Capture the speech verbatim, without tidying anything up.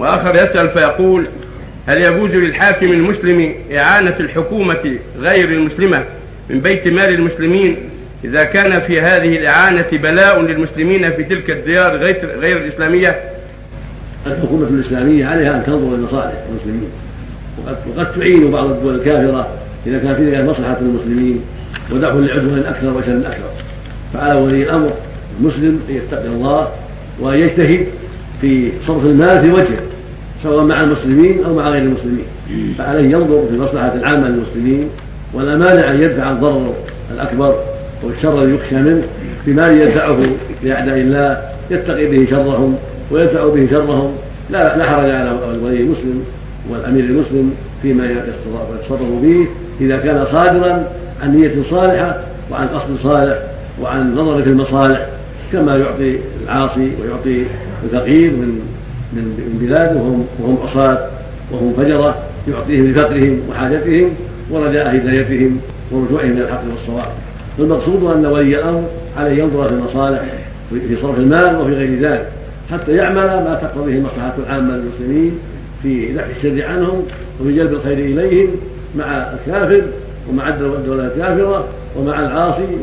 وآخر يسأل فيقول: هل يجوز للحاكم المسلم إعانة الحكومة غير المسلمة من بيت مال المسلمين إذا كان في هذه الإعانة بلاء للمسلمين في تلك الديار غير غير الإسلامية؟ الحكومة الإسلامية عليها أن تنظر لمصالح المسلمين، وقد تعين بعض الدول الكافرة إذا كان فيها مصلحة المسلمين ودعوا لعدوان أكثر وشر أكثر، فعلى ولي الأمر المسلم أن يتقي الله وأن يجتهد في صرف المال في وجهه، سواء مع المسلمين أو مع غير المسلمين، فعليه ينظر في مصلحة العامة للمسلمين، ولا مانع أن يدفع الضرر الأكبر والشر الذي يخشى منه بما يدفعه لأعداء الله، يتقي به شرهم ويدفع به شرهم. لا لا حرج على الولي المسلم والأمير المسلم فيما يتصرف به إذا كان صادرا عن نية صالحة وعن قصد صالح وعن نظر في المصالح، كما يعطي العاصي ويعطي الفقير من من بلاده وهم عصاة وهم فجرة، يعطيهم لفقرهم وحاجتهم ورجاء هدايتهم ورجوعهم الى الحق والصواب. والمقصود أن ولي الأمر عليه ينظر في المصالح في صرف المال وفي غير ذلك، حتى يعمل ما تقتضيه المصلحة العامة للمسلمين في دفع الشر عنهم وفي جلب الخير إليهم مع الكافر ومع الدولة الكافرة ومع العاصي.